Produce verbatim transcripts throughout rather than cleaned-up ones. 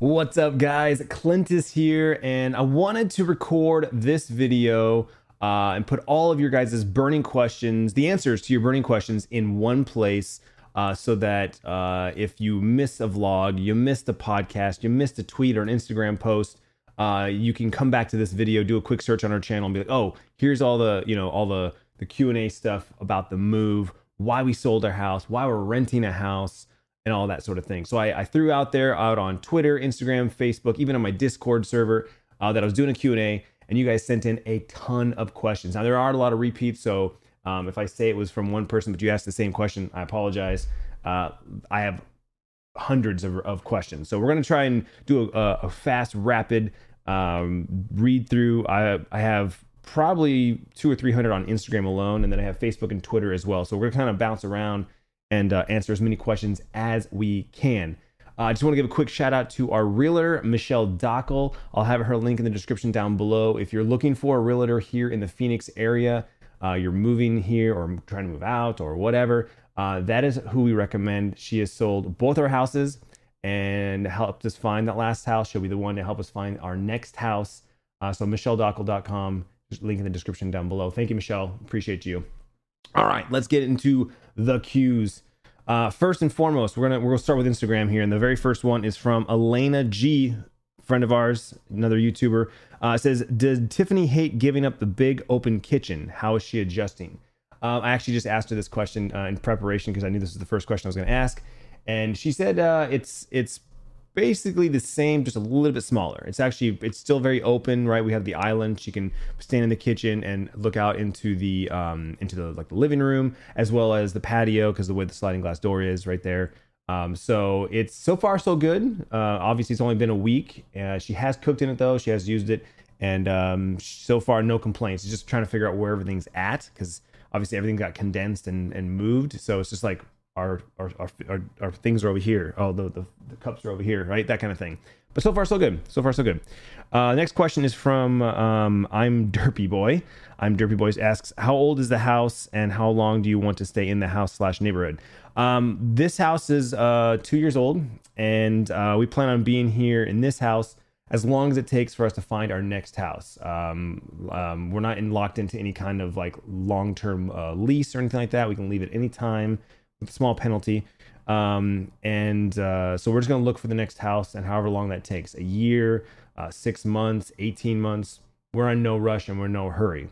What's up, guys? Clintus here, and I wanted to record this video uh, and put all of your guys' burning questions, the answers to your burning questions, in one place uh, so that uh, if you miss a vlog, you missed a podcast, you missed a tweet or an Instagram post, uh, you can come back to this video, do a quick search on our channel, and be like, "Oh, here's all the you know all the the Q and A stuff about the move, why we sold our house, why we're renting a house." And all that sort of thing. So I, I threw out there out on Twitter, Instagram, Facebook, even on my Discord server uh, that I was doing a Q and A, and you guys sent in a ton of questions. Now there are a lot of repeats, so um, if I say it was from one person but you asked the same question, I apologize. Uh, I have hundreds of, of questions. So we're gonna try and do a, a fast, rapid um, read through. I, I have probably two or three hundred on Instagram alone, and then I have Facebook and Twitter as well. So we're gonna kind of bounce around and uh, answer as many questions as we can. Uh, I just want to give a quick shout out to our realtor, Michelle Dackel. I'll have her link in the description down below. If you're looking for a realtor here in the Phoenix area, uh, you're moving here or trying to move out or whatever, uh, that is who we recommend. She has sold both our houses and helped us find that last house. She'll be the one to help us find our next house. Uh, so Michelle Dackel dot com, link in the description down below. Thank you, Michelle. Appreciate you. All right, let's get into the Q's. Uh, first and foremost, we're gonna we're gonna start with Instagram here, and the very first one is from Elena G, friend of ours, another YouTuber. Uh, says, "Did Tiffany hate giving up the big open kitchen? How is she adjusting?" Uh, I actually just asked her this question uh, in preparation because I knew this was the first question I was gonna ask, and she said uh, it's it's basically the same, just a little bit smaller. It's actually it's still very open, right? We have the island. She can stand in the kitchen and look out into the um into the like the living room as well as the patio because the way the sliding glass door is right there. Um, so it's so far so good. Uh, obviously, it's only been a week. Uh, she has cooked in it though. She has used it, and um, so far no complaints. She's just trying to figure out where everything's at because obviously everything got condensed and and moved. So it's just like. Our our, our our our things are over here. Oh, the, the the cups are over here, right? That kind of thing. But so far, so good. So far, so good. Uh, next question is from um, I'm Derpy Boy. I'm Derpy Boy asks, "How old is the house, and how long do you want to stay in the house slash neighborhood?" Um, this house is uh, two years old, and uh, we plan on being here in this house as long as it takes for us to find our next house. Um, um, we're not in, locked into any kind of like long term uh, lease or anything like that. We can leave at any time. Small penalty, um, and uh, so we're just gonna look for the next house, and however long that takes, a year, uh, six months, eighteen months, we're in no rush and we're in no hurry,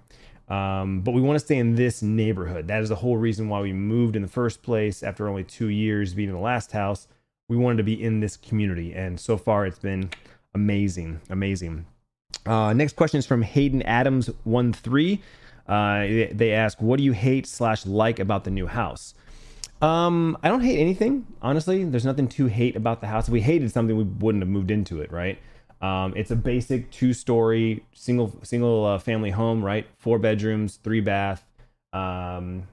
um, but we want to stay in this neighborhood. That is the whole reason why we moved in the first place. After only two years being in the last house, we wanted to be in this community, and so far it's been amazing, amazing. Uh, next question is from Hayden Adams one three. Uh, they ask, "What do you hate slash like about the new house?" Um, I don't hate anything, honestly. There's nothing to hate about the house. If we hated something, we wouldn't have moved into it, right? Um, it's a basic two-story, single single uh, family home, right? Four bedrooms, three bath. Um,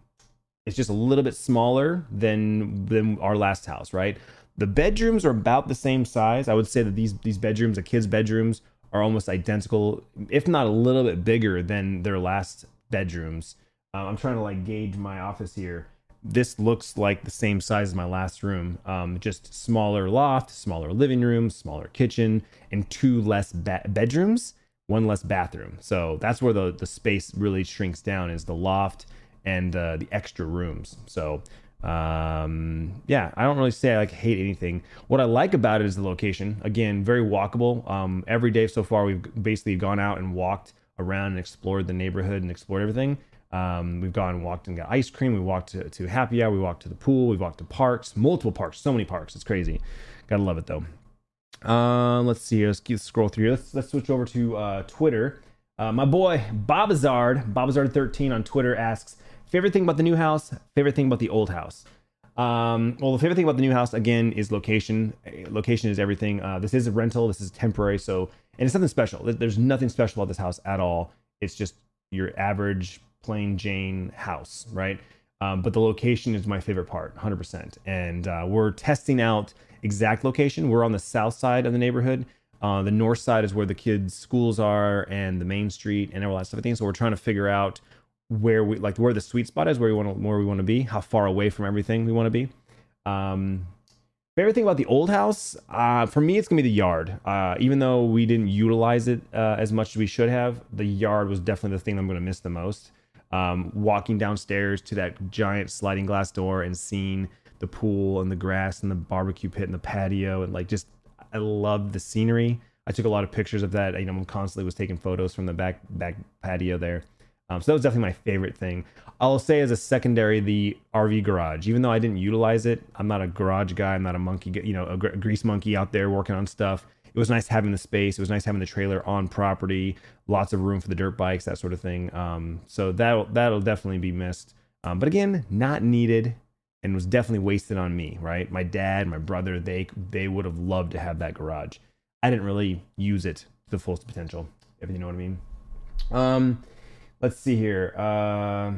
it's just a little bit smaller than than our last house, right? The bedrooms are about the same size. I would say that these these bedrooms, the kids' bedrooms, are almost identical, if not a little bit bigger than their last bedrooms. Uh, I'm trying to like gauge my office here. This looks like the same size as my last room, um, just smaller loft, smaller living room, smaller kitchen, and two less ba bedrooms, one less bathroom. So that's where the, the space really shrinks down, is the loft and uh, the extra rooms. So um, yeah, I don't really say I like hate anything. What I like about it is the location. Again, very walkable. Um, every day so far, we've basically gone out and walked around and explored the neighborhood and explored everything. Um, we've gone and walked and got ice cream. We walked to, to happy hour. We walked to the pool. We walked to parks, multiple parks, so many parks. It's crazy. Gotta love it though. Uh, let's see here. Let's, let's scroll through. Let's, let's switch over to uh, Twitter. Uh, my boy, Bobazard, Bobazard thirteen on Twitter asks, "Favorite thing about the new house, favorite thing about the old house?" Um, well, the favorite thing about the new house, again, is location. Location is everything. Uh, this is a rental. This is temporary. So, and it's nothing special. There's nothing special about this house at all. It's just your average plain Jane house, right? Um, but the location is my favorite part, one hundred percent. And uh, we're testing out exact location. We're on the south side of the neighborhood. Uh, the north side is where the kids' schools are and the main street and all that stuff. I think so. We're trying to figure out where we like where the sweet spot is, where we want to, where we want to be, how far away from everything we want to be. Um, favorite thing about the old house, uh, for me, it's gonna be the yard. Uh, even though we didn't utilize it uh, as much as we should have, the yard was definitely the thing I'm gonna miss the most. Um, walking downstairs to that giant sliding glass door and seeing the pool and the grass and the barbecue pit and the patio, and like just, I loved the scenery. I took a lot of pictures of that. You know, I constantly was taking photos from the back back patio there. Um, so that was definitely my favorite thing. I'll say as a secondary, the R V garage. Even though I didn't utilize it, I'm not a garage guy. I'm not a monkey, you know, a grease monkey out there working on stuff. It was nice having the space. It was nice having the trailer on property. Lots of room for the dirt bikes, that sort of thing. Um, so that'll, that'll definitely be missed. Um, but again, not needed and was definitely wasted on me, right? My dad, my brother, they, they would have loved to have that garage. I didn't really use it to the fullest potential, if you know what I mean. Um... Let's see here. Uh,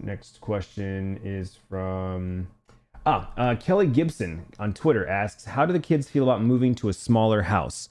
next question is from ah, uh, Kelly Gibson on Twitter asks, how do the kids feel about moving to a smaller house?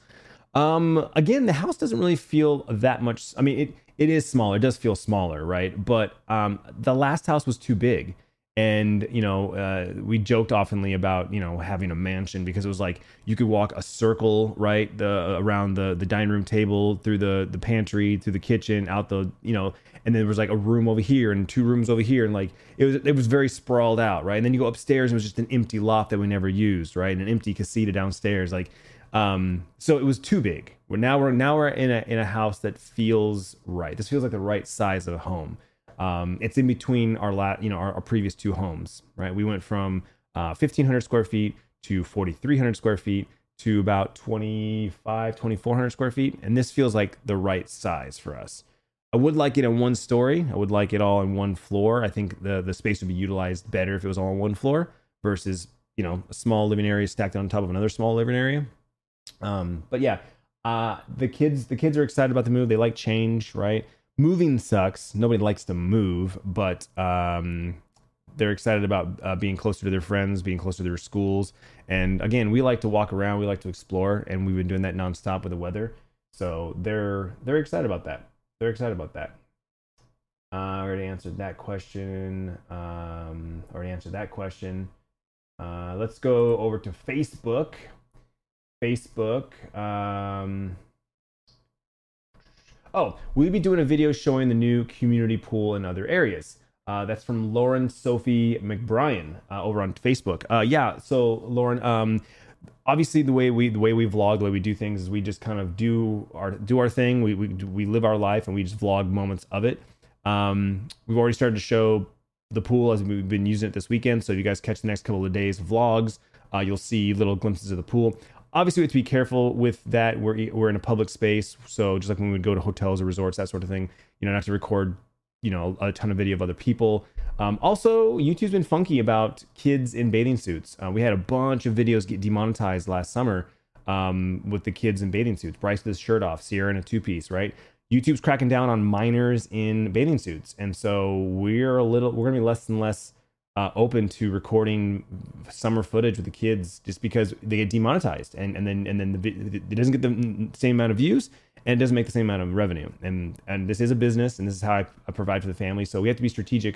Um, again, the house doesn't really feel that much. I mean, it, it is smaller. It does feel smaller, right? But um, the last house was too big. And, you know, uh, we joked oftenly about, you know, having a mansion because it was like you could walk a circle, right, the, around the, the dining room table, through the, the pantry, through the kitchen, out the, you know, and then there was like a room over here and two rooms over here. And like it was it was very sprawled out, right? And then you go upstairs and it was just an empty loft that we never used, right? And an empty casita downstairs. Like, um, so it was too big. Well, now we're now we're in a, in a house that feels right. This feels like the right size of a home. Um, it's in between our la you know, our, our previous two homes, right? We went from uh, fifteen hundred square feet to forty-three hundred square feet to about twenty-five, twenty-four hundred square feet. And this feels like the right size for us. I would like it in one story. I would like it all in one floor. I think the, the space would be utilized better if it was all on one floor versus, you know, a small living area stacked on top of another small living area. Um, but yeah, uh, the kids, the kids are excited about the move. They like change, right? Moving sucks. Nobody likes to move, but um, they're excited about uh, being closer to their friends, being closer to their schools. And again, we like to walk around. We like to explore, and we've been doing that nonstop with the weather. So they're they're excited about that. They're excited about that. Uh, I already answered that question. Um, already answered that question. Uh, let's go over to Facebook. Facebook. Um, Oh, we'll be doing a video showing the new community pool in other areas. Uh, that's from Lauren Sophie McBrian uh, over on Facebook. Uh, yeah, so Lauren, um, obviously the way we the way we vlog, the way we do things is we just kind of do our do our thing. We we we live our life and we just vlog moments of it. Um, we've already started to show the pool as we've been using it this weekend. So if you guys catch the next couple of days vlogs, uh, you'll see little glimpses of the pool. Obviously, we have to be careful with that. We're, we're in a public space. So just like when we would go to hotels or resorts, that sort of thing, you know, not to record, you know, a ton of video of other people. Um, also, YouTube's been funky about kids in bathing suits. Uh, we had a bunch of videos get demonetized last summer um, with the kids in bathing suits. Bryce with his shirt off, Sierra in a two-piece, right? YouTube's cracking down on minors in bathing suits. And so we're a little, we're gonna be less and less Uh, open to recording summer footage with the kids just because they get demonetized and, and then and then the, it doesn't get the same amount of views and it doesn't make the same amount of revenue. And and this is a business and this is how I, I provide for the family. So we have to be strategic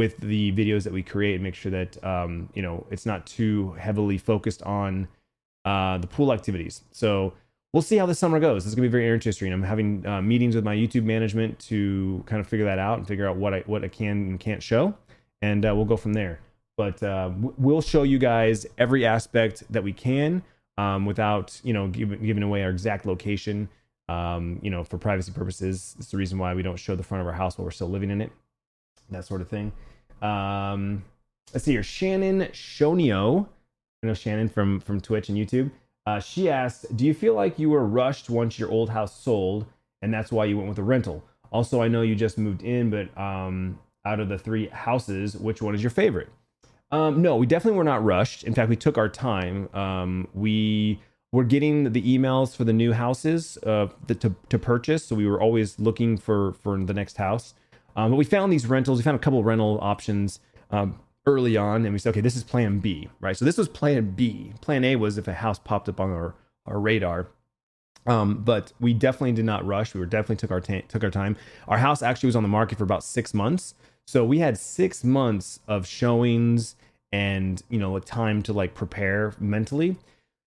with the videos that we create and make sure that, um, you know, it's not too heavily focused on uh, the pool activities. So we'll see how this summer goes. This is gonna be very interesting. I'm having uh, meetings with my YouTube management to kind of figure that out and figure out what I, what I can and can't show. And uh, we'll go from there. But uh, we'll show you guys every aspect that we can um, without, you know, give, giving away our exact location, um, you know, for privacy purposes. It's the reason why we don't show the front of our house while we're still living in it, that sort of thing. Um, let's see here. Shannon Shonio, I know Shannon from, from Twitch and YouTube. Uh, she asked, do you feel like you were rushed once your old house sold and that's why you went with a rental? Also, I know you just moved in, but... Um, out of the three houses, which one is your favorite? Um, no, we definitely were not rushed. In fact, we took our time. Um, we were getting the emails for the new houses uh, the, to, to purchase. So we were always looking for, for the next house. Um, but we found these rentals. We found a couple of rental options. Um, early on, and we said, okay, this is plan B, right? So this was plan B. Plan A was if a house popped up on our, our radar. Um, but we definitely did not rush. We were definitely took our t- took our time. Our house actually was on the market for about six months. So we had six months of showings and, you know, a time to like prepare mentally.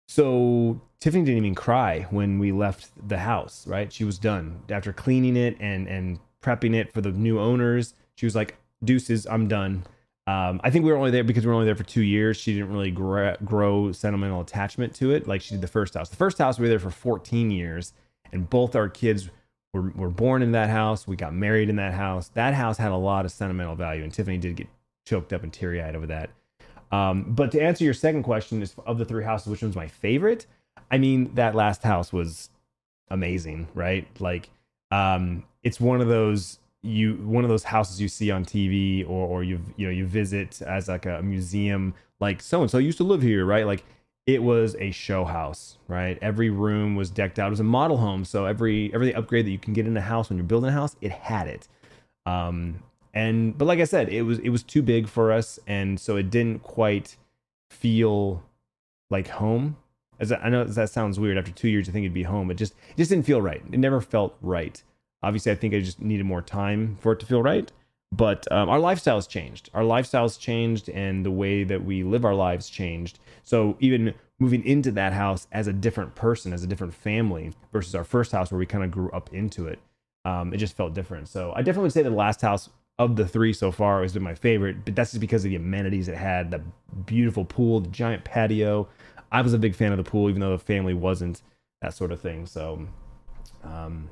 So Tiffany didn't even cry when we left the house, right? She was done after cleaning it and, and prepping it for the new owners. She was like, deuces, I'm done. Um, I think we were only there because we were only there for two years. She didn't really grow, grow sentimental attachment to it like she did the first house. The first house, we were there for fourteen years, and both our kids were, were born in that house. We got married in that house. That house had a lot of sentimental value, and Tiffany did get choked up and teary-eyed over that. Um, but to answer your second question, is of the three houses, which one's my favorite? I mean, that last house was amazing, right? Like, um, it's one of those... you one of those houses you see on T V or or you you know you visit as like a museum, like so and so used to live here, right? Like it was a show house, right? Every room was decked out. It was a model home, so every every upgrade that you can get in a house when you're building a house, it had it. Um, and but like I said, it was it was too big for us, and so it didn't quite feel like home. As I, I know that sounds weird. After two years, you think it'd be home. It just it just didn't feel right. It never felt right. Obviously, I think I just needed more time for it to feel right. But um, our lifestyles changed. Our lifestyles changed and the way that we live our lives changed. So even moving into that house as a different person, as a different family versus our first house where we kind of grew up into it, um, it just felt different. So I definitely would say the last house of the three so far has been my favorite, but that's just because of the amenities it had, the beautiful pool, the giant patio. I was a big fan of the pool, even though the family wasn't, that sort of thing. So... Um,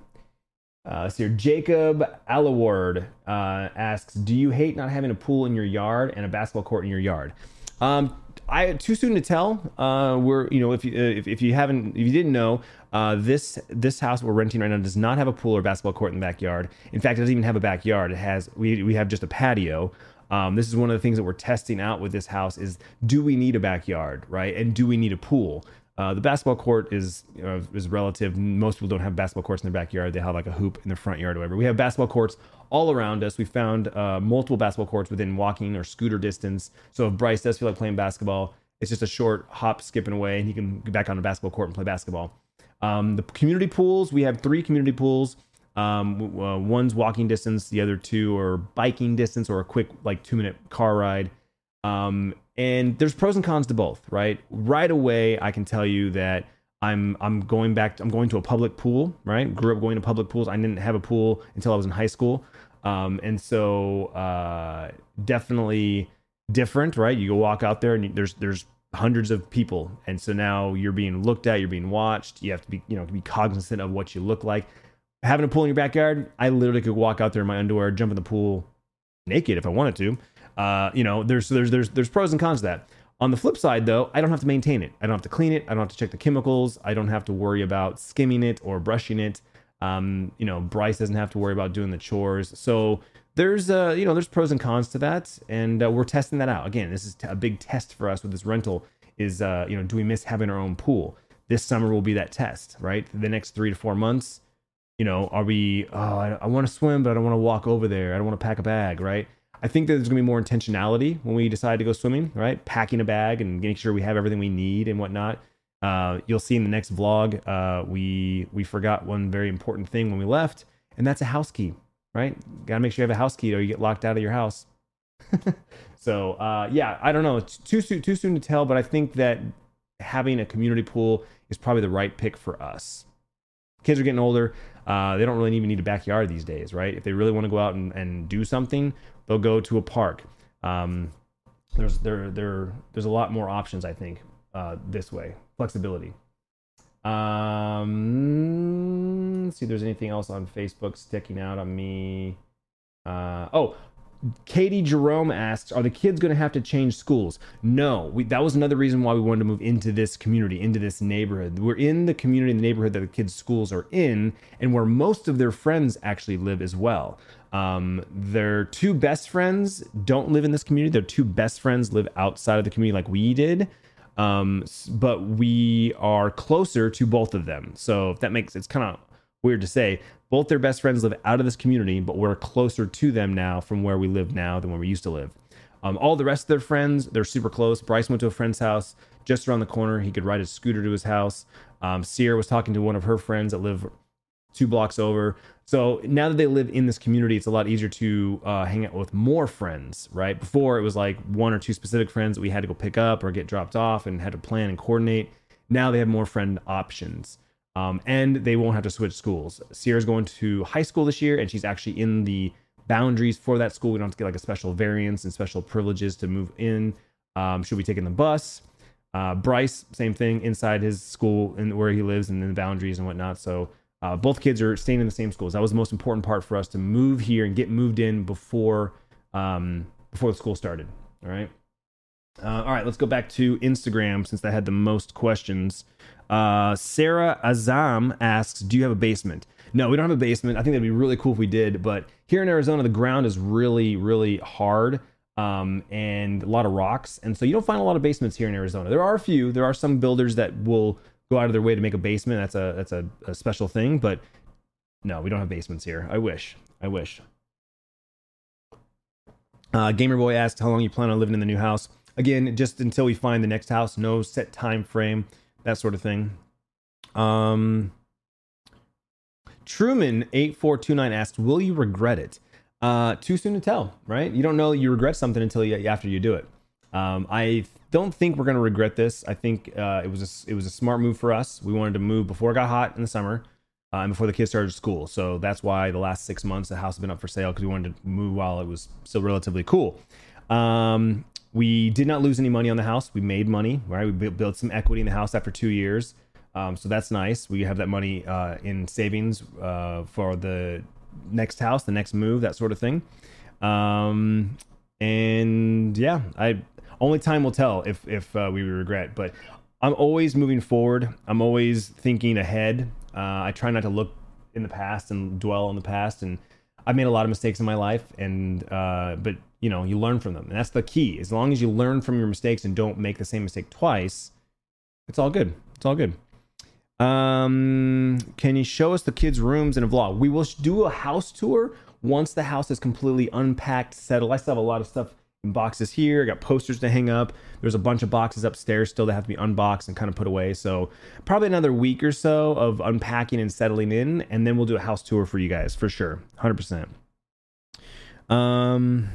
Uh, so here, Jacob Allaward uh, asks, do you hate not having a pool in your yard and a basketball court in your yard? Um, I too soon to tell. Uh, we're you know if you if, if you haven't if you didn't know, uh, this this house we're renting right now does not have a pool or basketball court in the backyard. In fact, it doesn't even have a backyard. It has we we have just a patio. Um, this is one of the things that we're testing out with this house is do we need a backyard, right? And do we need a pool? Uh, the basketball court is uh, is relative. Most people don't have basketball courts in their backyard. They have like a hoop in their front yard or whatever. We have basketball courts all around us. We found uh, multiple basketball courts within walking or scooter distance. So if Bryce does feel like playing basketball, it's just a short hop, skipping away, and he can get back on the basketball court and play basketball. Um, the community pools, we have three community pools. Um, uh, one's walking distance. The other two are biking distance or a quick like two minute car ride. Um, and there's pros and cons to both, right? Right away, I can tell you that I'm, I'm going back, to, I'm going to a public pool, right? Grew up going to public pools. I didn't have a pool until I was in high school. Um, and so, uh, definitely different, right? You go walk out there and you, there's, there's hundreds of people. And so now you're being looked at, you're being watched. You have to be, you know, be cognizant of what you look like. Having a pool in your backyard, I literally could walk out there in my underwear, jump in the pool naked if I wanted to. Uh, you know, there's, there's, there's, there's pros and cons to that. On the flip side though, I don't have to maintain it. I don't have to clean it. I don't have to check the chemicals. I don't have to worry about skimming it or brushing it. Um, you know, Bryce doesn't have to worry about doing the chores. So there's, uh, you know, there's pros and cons to that. And, uh, we're testing that out. Again, this is t- a big test for us with this rental is, uh, you know, do we miss having our own pool? This summer will be that test, right? The next three to four months, you know, are we, oh, I, I want to swim, but I don't want to walk over there. I don't want to pack a bag, right? I think that there's gonna be more intentionality when we decide to go swimming, right? Packing a bag and making sure we have everything we need and whatnot. Uh, you'll see in the next vlog, uh, we we forgot one very important thing when we left, and that's a house key, right? Gotta make sure you have a house key or you get locked out of your house. So uh, yeah, I don't know, it's too soon, too soon to tell, but I think that having a community pool is probably the right pick for us. Kids are getting older. Uh, they don't really even need a backyard these days, right? If they really want to go out and, and do something, they'll go to a park. Um, there's there there there's a lot more options, I think, uh, this way. Flexibility. Um, let's see if there's anything else on Facebook sticking out on me. Uh, oh, Katie Jerome asks, are the kids going to have to change schools? No, we, that was another reason why we wanted to move into this community, into this neighborhood. We're in the community, the neighborhood that the kids' schools are in, and where most of their friends actually live as well. Um, their two best friends don't live in this community. Their two best friends live outside of the community like we did. Um, but we are closer to both of them. So if that makes, it's kind of weird to say, both their best friends live out of this community, but we're closer to them now from where we live now than where we used to live. Um, all the rest of their friends, they're super close. Bryce went to a friend's house just around the corner. He could ride his scooter to his house. Um, Sierra was talking to one of her friends that live two blocks over. So now that they live in this community, it's a lot easier to uh, hang out with more friends, right? Before it was like one or two specific friends that we had to go pick up or get dropped off and had to plan and coordinate. Now they have more friend options. Um, and they won't have to switch schools. Sierra's going to high school this year, and she's actually in the boundaries for that school. We don't have to get like a special variance and special privileges to move in. Um, she'll be taking the bus. Uh, Bryce, same thing, inside his school and where he lives and in the boundaries and whatnot. So uh, both kids are staying in the same schools. That was the most important part for us, to move here and get moved in before um, before the school started. All right. Uh, all right, let's go back to Instagram since that had the most questions. Uh, Sarah Azam asks, do you have a basement? No, we don't have a basement. I think that'd be really cool if we did, but here in Arizona, the ground is really, really hard um, and a lot of rocks. And so you don't find a lot of basements here in Arizona. There are a few. There are some builders that will go out of their way to make a basement. That's a that's a, a special thing, but no, we don't have basements here. I wish. I wish. Uh, Gamerboy asked, how long you plan on living in the new house? Again, just until we find the next house, no set time frame, that sort of thing. Um, Truman eight four two nine asks, will you regret it? Uh, too soon to tell, right? You don't know you regret something until you, after you do it. Um, I don't think we're going to regret this. I think uh, it was a, it was a smart move for us. We wanted to move before it got hot in the summer uh, and before the kids started school. So that's why the last six months the house has been up for sale, because we wanted to move while it was still relatively cool. Um... We did not lose any money on the house. We made money, right? We built some equity in the house after two years. Um, so that's nice. We have that money uh, in savings uh, for the next house, the next move, that sort of thing. Um, and yeah, I only time will tell if, if uh, we regret, but I'm always moving forward. I'm always thinking ahead. Uh, I try not to look in the past and dwell on the past. And I've made a lot of mistakes in my life, and uh, but you know, you learn from them, and that's the key. As long as you learn from your mistakes and don't make the same mistake twice, it's all good. It's all good. Um, can you show us the kids' rooms in a vlog? We will do a house tour once the house is completely unpacked, settled. I still have a lot of stuff in boxes here. I got posters to hang up. There's a bunch of boxes upstairs still that have to be unboxed and kind of put away. So probably another week or so of unpacking and settling in, and then we'll do a house tour for you guys for sure, one hundred percent. Um.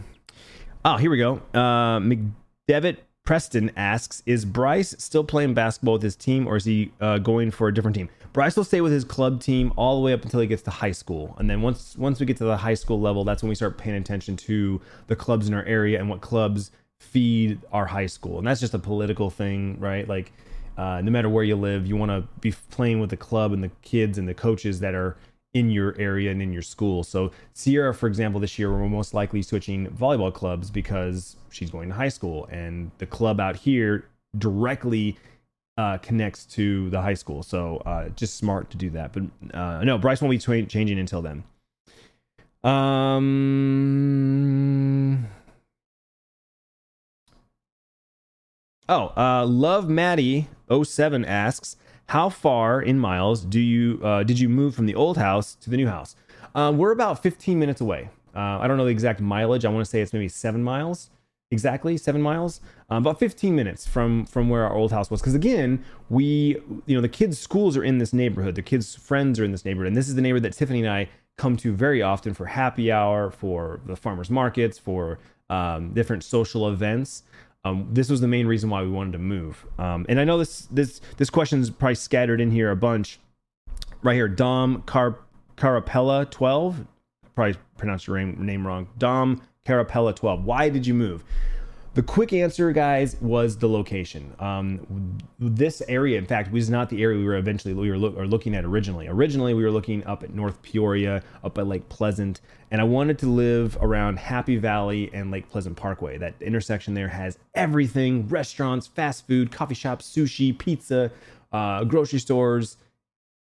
Oh, here we go. Uh, McDevitt Preston asks, is Bryce still playing basketball with his team, or is he uh, going for a different team? Bryce will stay with his club team all the way up until he gets to high school. And then once once we get to the high school level, that's when we start paying attention to the clubs in our area and what clubs feed our high school. And that's just a political thing, right? Like, uh, no matter where you live, you want to be playing with the club and the kids and the coaches that are in your area and in your school. So Sierra, for example, this year we're most likely switching volleyball clubs because she's going to high school, and the club out here directly uh, connects to the high school. So uh, just smart to do that. But uh, no, Bryce won't be changing until then. Um. Oh, uh, Love Maddie oh seven asks, how far in miles do you uh, did you move from the old house to the new house? Uh, we're about fifteen minutes away. Uh, I don't know the exact mileage. I want to say it's maybe seven miles. Exactly, seven miles. Um, about fifteen minutes from from where our old house was. Because again, we, you know, the kids' schools are in this neighborhood. The kids' friends are in this neighborhood. And this is the neighborhood that Tiffany and I come to very often for happy hour, for the farmers markets, for um, different social events. Um, this was the main reason why we wanted to move. Um, and I know this this this question's probably scattered in here a bunch. Right here, Dom Car Carapella twelve. I probably pronounced your name, name wrong. Dom Carapella twelve. Why did you move? The quick answer, guys, was the location. Um, this area, in fact, was not the area we were eventually we were, look, were looking at originally. Originally, we were looking up at North Peoria, up at Lake Pleasant, and I wanted to live around Happy Valley and Lake Pleasant Parkway. That intersection there has everything: restaurants, fast food, coffee shops, sushi, pizza, uh, grocery stores,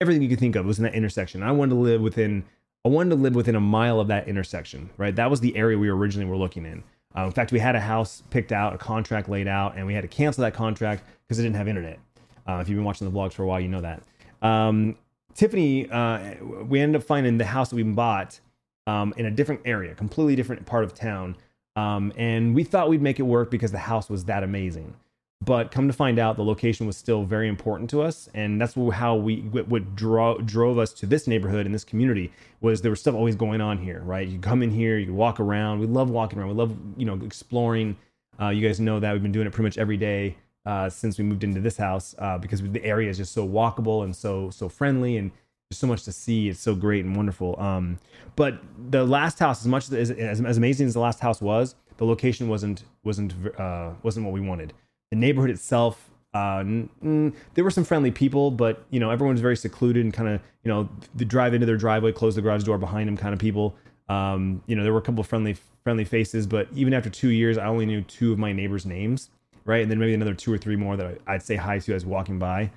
everything you could think of was in that intersection. I wanted to live within, I wanted to live within a mile of that intersection. Right, that was the area we originally were looking in. Uh, in fact, we had a house picked out, a contract laid out, and we had to cancel that contract because it didn't have internet. Uh, if you've been watching the vlogs for a while, you know that. Um, Tiffany, uh, we ended up finding the house that we bought um, in a different area, completely different part of town. Um, and we thought we'd make it work because the house was that amazing. But come to find out, the location was still very important to us, and that's how we what draw, drove us to this neighborhood and this community was there was stuff always going on here, right? You come in here, you can walk around. We love walking around. We love you know exploring. Uh, you guys know that we've been doing it pretty much every day uh, since we moved into this house uh, because the area is just so walkable and so so friendly and there's so much to see. It's so great and wonderful. Um, but the last house, as much as as, as amazing as the last house was, the location wasn't wasn't uh, wasn't what we wanted. The neighborhood itself, uh, mm, there were some friendly people, but you know everyone was very secluded and kind of you know the drive into their driveway, close the garage door behind them kind of people. Um, you know there were a couple of friendly friendly faces, but even after two years, I only knew two of my neighbors' names, right? And then maybe another two or three more that I'd say hi to as walking by.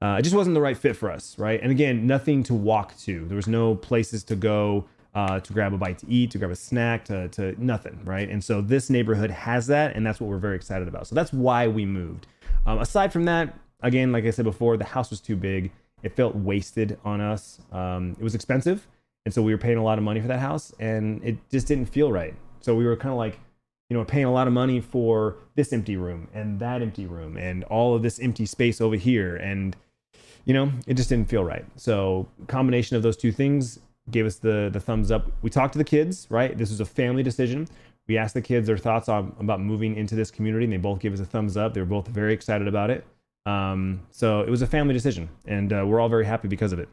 Uh, it just wasn't the right fit for us, right? And again, nothing to walk to. There was no places to go uh, to grab a bite to eat, to grab a snack, to, to nothing, right? And so this neighborhood has that, and that's what we're very excited about. So that's why we moved. Um, aside from that, again, like I said before, the house was too big. It felt wasted on us. Um, it was expensive, and so we were paying a lot of money for that house, and it just didn't feel right. So we were kind of like, you know, paying a lot of money for this empty room and that empty room and all of this empty space over here, and you know, it just didn't feel right. So combination of those two things gave us the, the thumbs up. We talked to the kids, right? This was a family decision. We asked the kids their thoughts on, about moving into this community, and they both gave us a thumbs up. They were both very excited about it. Um, so it was a family decision, and uh, we're all very happy because of it.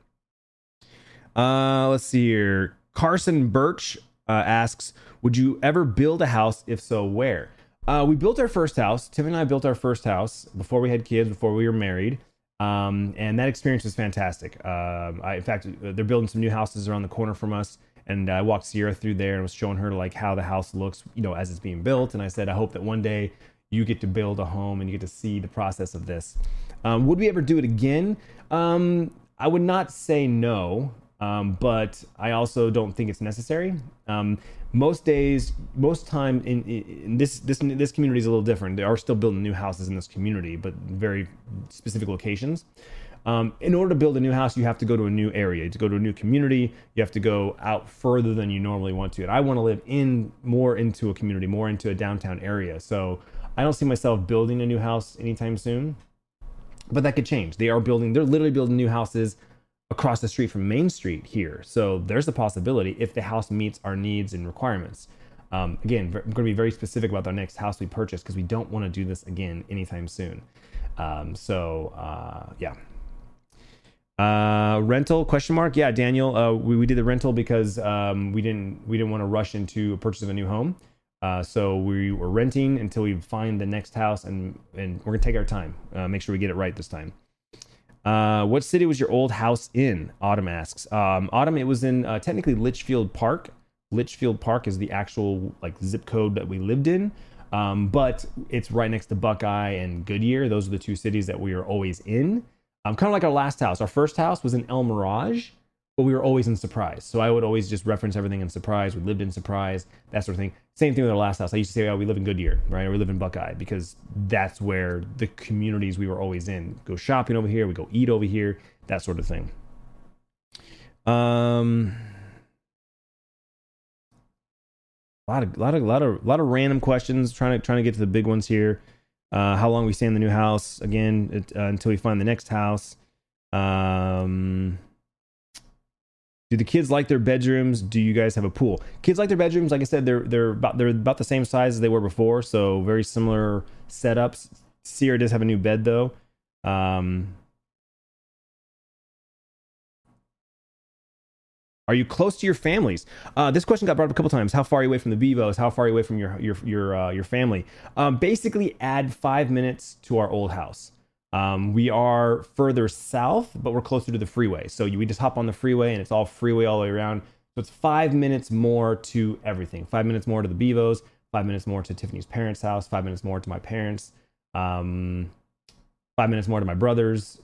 Uh, let's see here. Carson Birch uh, asks, would you ever build a house? If so, where? Uh, we built our first house. Tiffany and I built our first house before we had kids, before we were married. Um, and that experience was fantastic. Um, I, in fact, they're building some new houses around the corner from us, and I walked Sierra through there and was showing her like how the house looks, you know, as it's being built. And I said, I hope that one day you get to build a home and you get to see the process of this. Um, would we ever do it again? Um, I would not say no, um, but I also don't think it's necessary. Um, most days, most time in, in this this this community is a little different. They are still building new houses in this community, but very specific locations. Um, in order to build a new house, you have to go to a new area, to go to a new community. You have to go out further than you normally want to. And I want to live in more into a community, more into a downtown area. So I don't see myself building a new house anytime soon, but that could change. They are building, they're literally building new houses across the street from Main Street here. So there's the possibility if the house meets our needs and requirements. Um, again, I'm gonna be very specific about our next house we purchase because we don't wanna do this again anytime soon. Um, so uh, yeah. Uh, rental question mark? Yeah, Daniel, uh, we, we did the rental because um, we didn't we didn't wanna rush into a purchase of a new home. Uh, so we were renting until we find the next house, and, and we're gonna take our time, uh, make sure we get it right this time. Uh, what city was your old house in? Autumn asks. Um, Autumn, it was in uh, technically Litchfield Park. Litchfield Park is the actual like zip code that we lived in, um, but it's right next to Buckeye and Goodyear. Those are the two cities that we are always in. Um, kind of like our last house. Our first house was in El Mirage, but we were always in Surprise. So I would always just reference everything in Surprise. We lived in Surprise, that sort of thing. Same thing with our last house. I used to say, oh, we live in Goodyear, right? Or we live in Buckeye because that's where the communities we were always in. Go shopping over here. We go eat over here, that sort of thing. Um, a lot of, lot of, lot of, lot of random questions. Trying to, trying to get to the big ones here. Uh, how long we stay in the new house? Again, it, uh, until we find the next house. Um... Do the kids like their bedrooms? Do you guys have a pool? Kids like their bedrooms. Like I said, they're they're about they're about the same size as they were before, so very similar setups. Sierra does have a new bed though. Um, are you close to your families? Uh, this question got brought up a couple times. How far are you away from the Bevos? How far are you away from your your your uh, your family? Um, basically, add five minutes to our old house. Um, we are further south, but we're closer to the freeway. So you, we just hop on the freeway and it's all freeway all the way around. So it's five minutes more to everything. Five minutes more to the Bevos, five minutes more to Tiffany's parents' house, five minutes more to my parents, um, five minutes more to my brother's,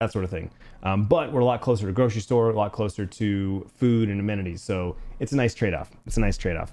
that sort of thing. Um, but we're a lot closer to grocery store, a lot closer to food and amenities. So it's a nice trade-off. It's a nice trade-off.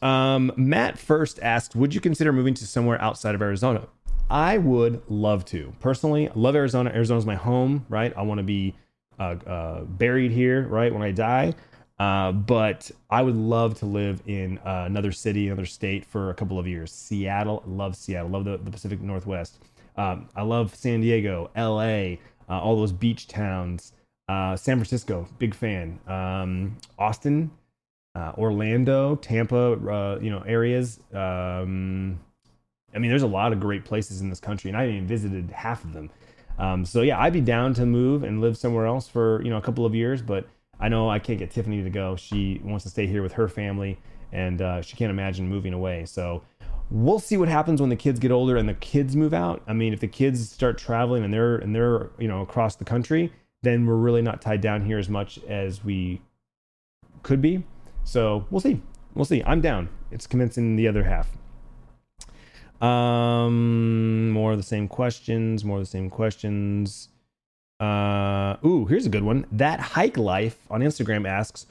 Um, Matt first asked, would you consider moving to somewhere outside of Arizona? I would love to. Personally, I love Arizona. Arizona's my home, right? I want to be uh, uh, buried here, right? When I die. Uh, but I would love to live in uh, another city, another state for a couple of years. Seattle, love Seattle, love the, the Pacific Northwest. Um, I love San Diego, L A, uh, all those beach towns. Uh, San Francisco, big fan. Um, Austin, uh, Orlando, Tampa, uh, you know, areas. Um, I mean, there's a lot of great places in this country, and I haven't even visited half of them. Um, so yeah, I'd be down to move and live somewhere else for, you know, a couple of years, but I know I can't get Tiffany to go. She wants to stay here with her family, and uh, she can't imagine moving away. So we'll see what happens when the kids get older and the kids move out. I mean, if the kids start traveling and they're and they're you know across the country, then we're really not tied down here as much as we could be. So we'll see. We'll see. I'm down. It's commencing the other half. Um, more of the same questions. More of the same questions. Uh, ooh, here's a good one. That Hike Life on Instagram asks,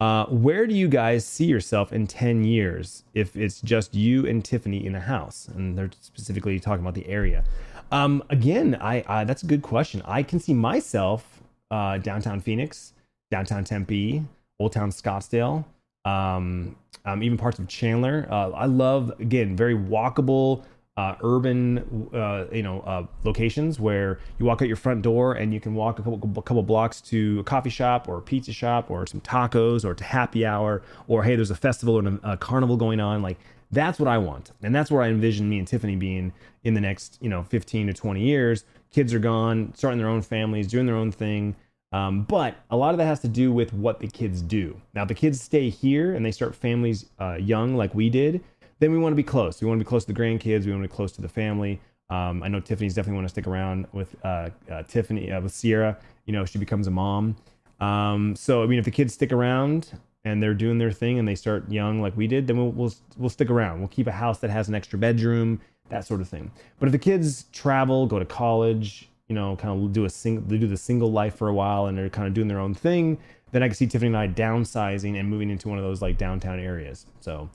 uh, where do you guys see yourself in ten years if it's just you and Tiffany in a house? And they're specifically talking about the area. Um, again, I, uh, that's a good question. I can see myself, uh, downtown Phoenix, downtown Tempe, Old Town Scottsdale, um, um, even parts of Chandler. Uh, I love, again, very walkable, Uh, urban, uh, you know, uh, locations where you walk out your front door and you can walk a couple, a couple blocks to a coffee shop or a pizza shop or some tacos or to happy hour, or hey, there's a festival or a, a carnival going on. Like, that's what I want. And that's where I envision me and Tiffany being in the next, you know, fifteen to twenty years. Kids are gone, starting their own families, doing their own thing. Um, but a lot of that has to do with what the kids do. Now, if the kids stay here and they start families uh, young like we did, then we want to be close. We want to be close to the grandkids. We want to be close to the family. Um, I know Tiffany's definitely want to stick around with uh, uh, Tiffany, uh, with Sierra. You know, she becomes a mom. Um, so, I mean, if the kids stick around and they're doing their thing and they start young like we did, then we'll we'll, we'll stick around. We'll keep a house that has an extra bedroom, that sort of thing. But if the kids travel, go to college, you know, kind of do a single, they do the single life for a while and they're kind of doing their own thing, then I can see Tiffany and I downsizing and moving into one of those like downtown areas. So.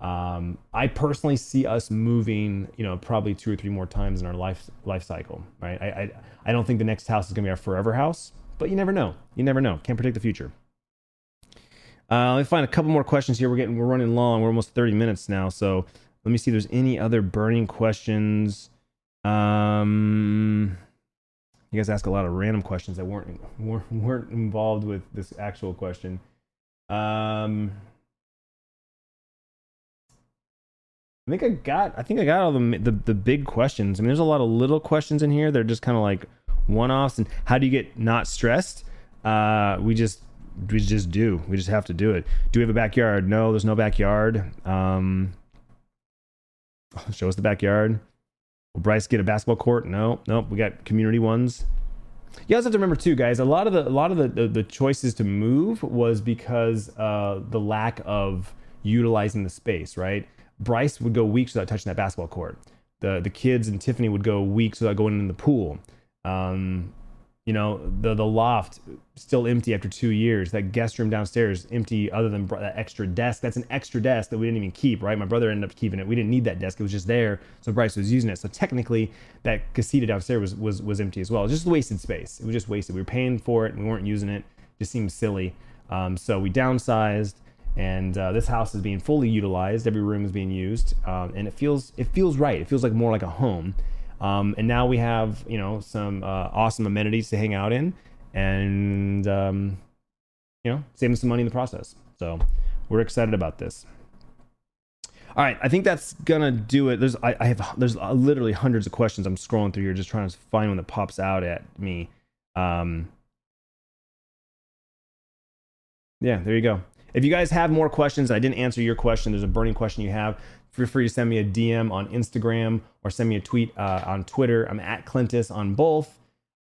Um, I personally see us moving, you know, probably two or three more times in our life life cycle, right? I I, I don't think the next house is going to be our forever house, but you never know. You never know. Can't predict the future. Uh, let me find a couple more questions here. We're getting, we're running long. We're almost thirty minutes now. So let me see if there's any other burning questions. Um, you guys ask a lot of random questions that weren't, weren't involved with this actual question. Um... I think I got. I think I got all the, the the big questions. I mean, there's a lot of little questions in here. They're just kind of like one-offs. And how do you get not stressed? Uh, we just we just do. We just have to do it. Do we have a backyard? No, there's no backyard. Um, show us the backyard. Will Bryce get a basketball court? No, nope. We got community ones. You also have to remember too, guys. A lot of the a lot of the the, the choices to move was because uh, the lack of utilizing the space, right? Bryce would go weeks without touching that basketball court. The the kids and Tiffany would go weeks without going in the pool. Um, you know, the the loft still empty after two years. That guest room downstairs empty other than that extra desk. That's an extra desk that we didn't even keep, right? My brother ended up keeping it. We didn't need that desk. It was just there, so Bryce was using it. So technically, that casita downstairs was was was empty as well. It was just wasted space. It was just wasted. We were paying for it and we weren't using it. It just seemed silly. Um, so we downsized. And uh, this house is being fully utilized. Every room is being used, um, and it feels it feels right. It feels like more like a home. Um, and now we have you know some uh, awesome amenities to hang out in, and um, you know saving some money in the process. So we're excited about this. All right, I think that's gonna do it. There's I, I have there's literally hundreds of questions. I'm scrolling through here, just trying to find one that pops out at me. Um, yeah, there you go. If you guys have more questions, I didn't answer your question, there's a burning question you have, feel free to send me a D M on Instagram or send me a tweet uh, on Twitter. I'm at Clintus on both.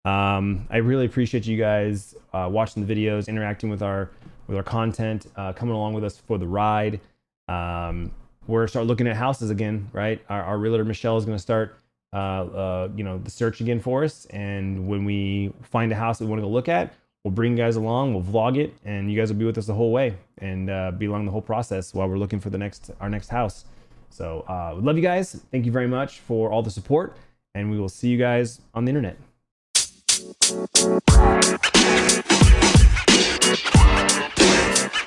Um, I really appreciate you guys uh, watching the videos, interacting with our with our content, uh, coming along with us for the ride. Um, we're start looking at houses again, right? Our, our realtor Michelle is going to start, uh, uh, you know, the search again for us. And when we find a house that we want to go look at, we'll bring you guys along, we'll vlog it, and you guys will be with us the whole way and uh, be along the whole process while we're looking for the next our next house. So uh, we love you guys. Thank you very much for all the support, and we will see you guys on the internet.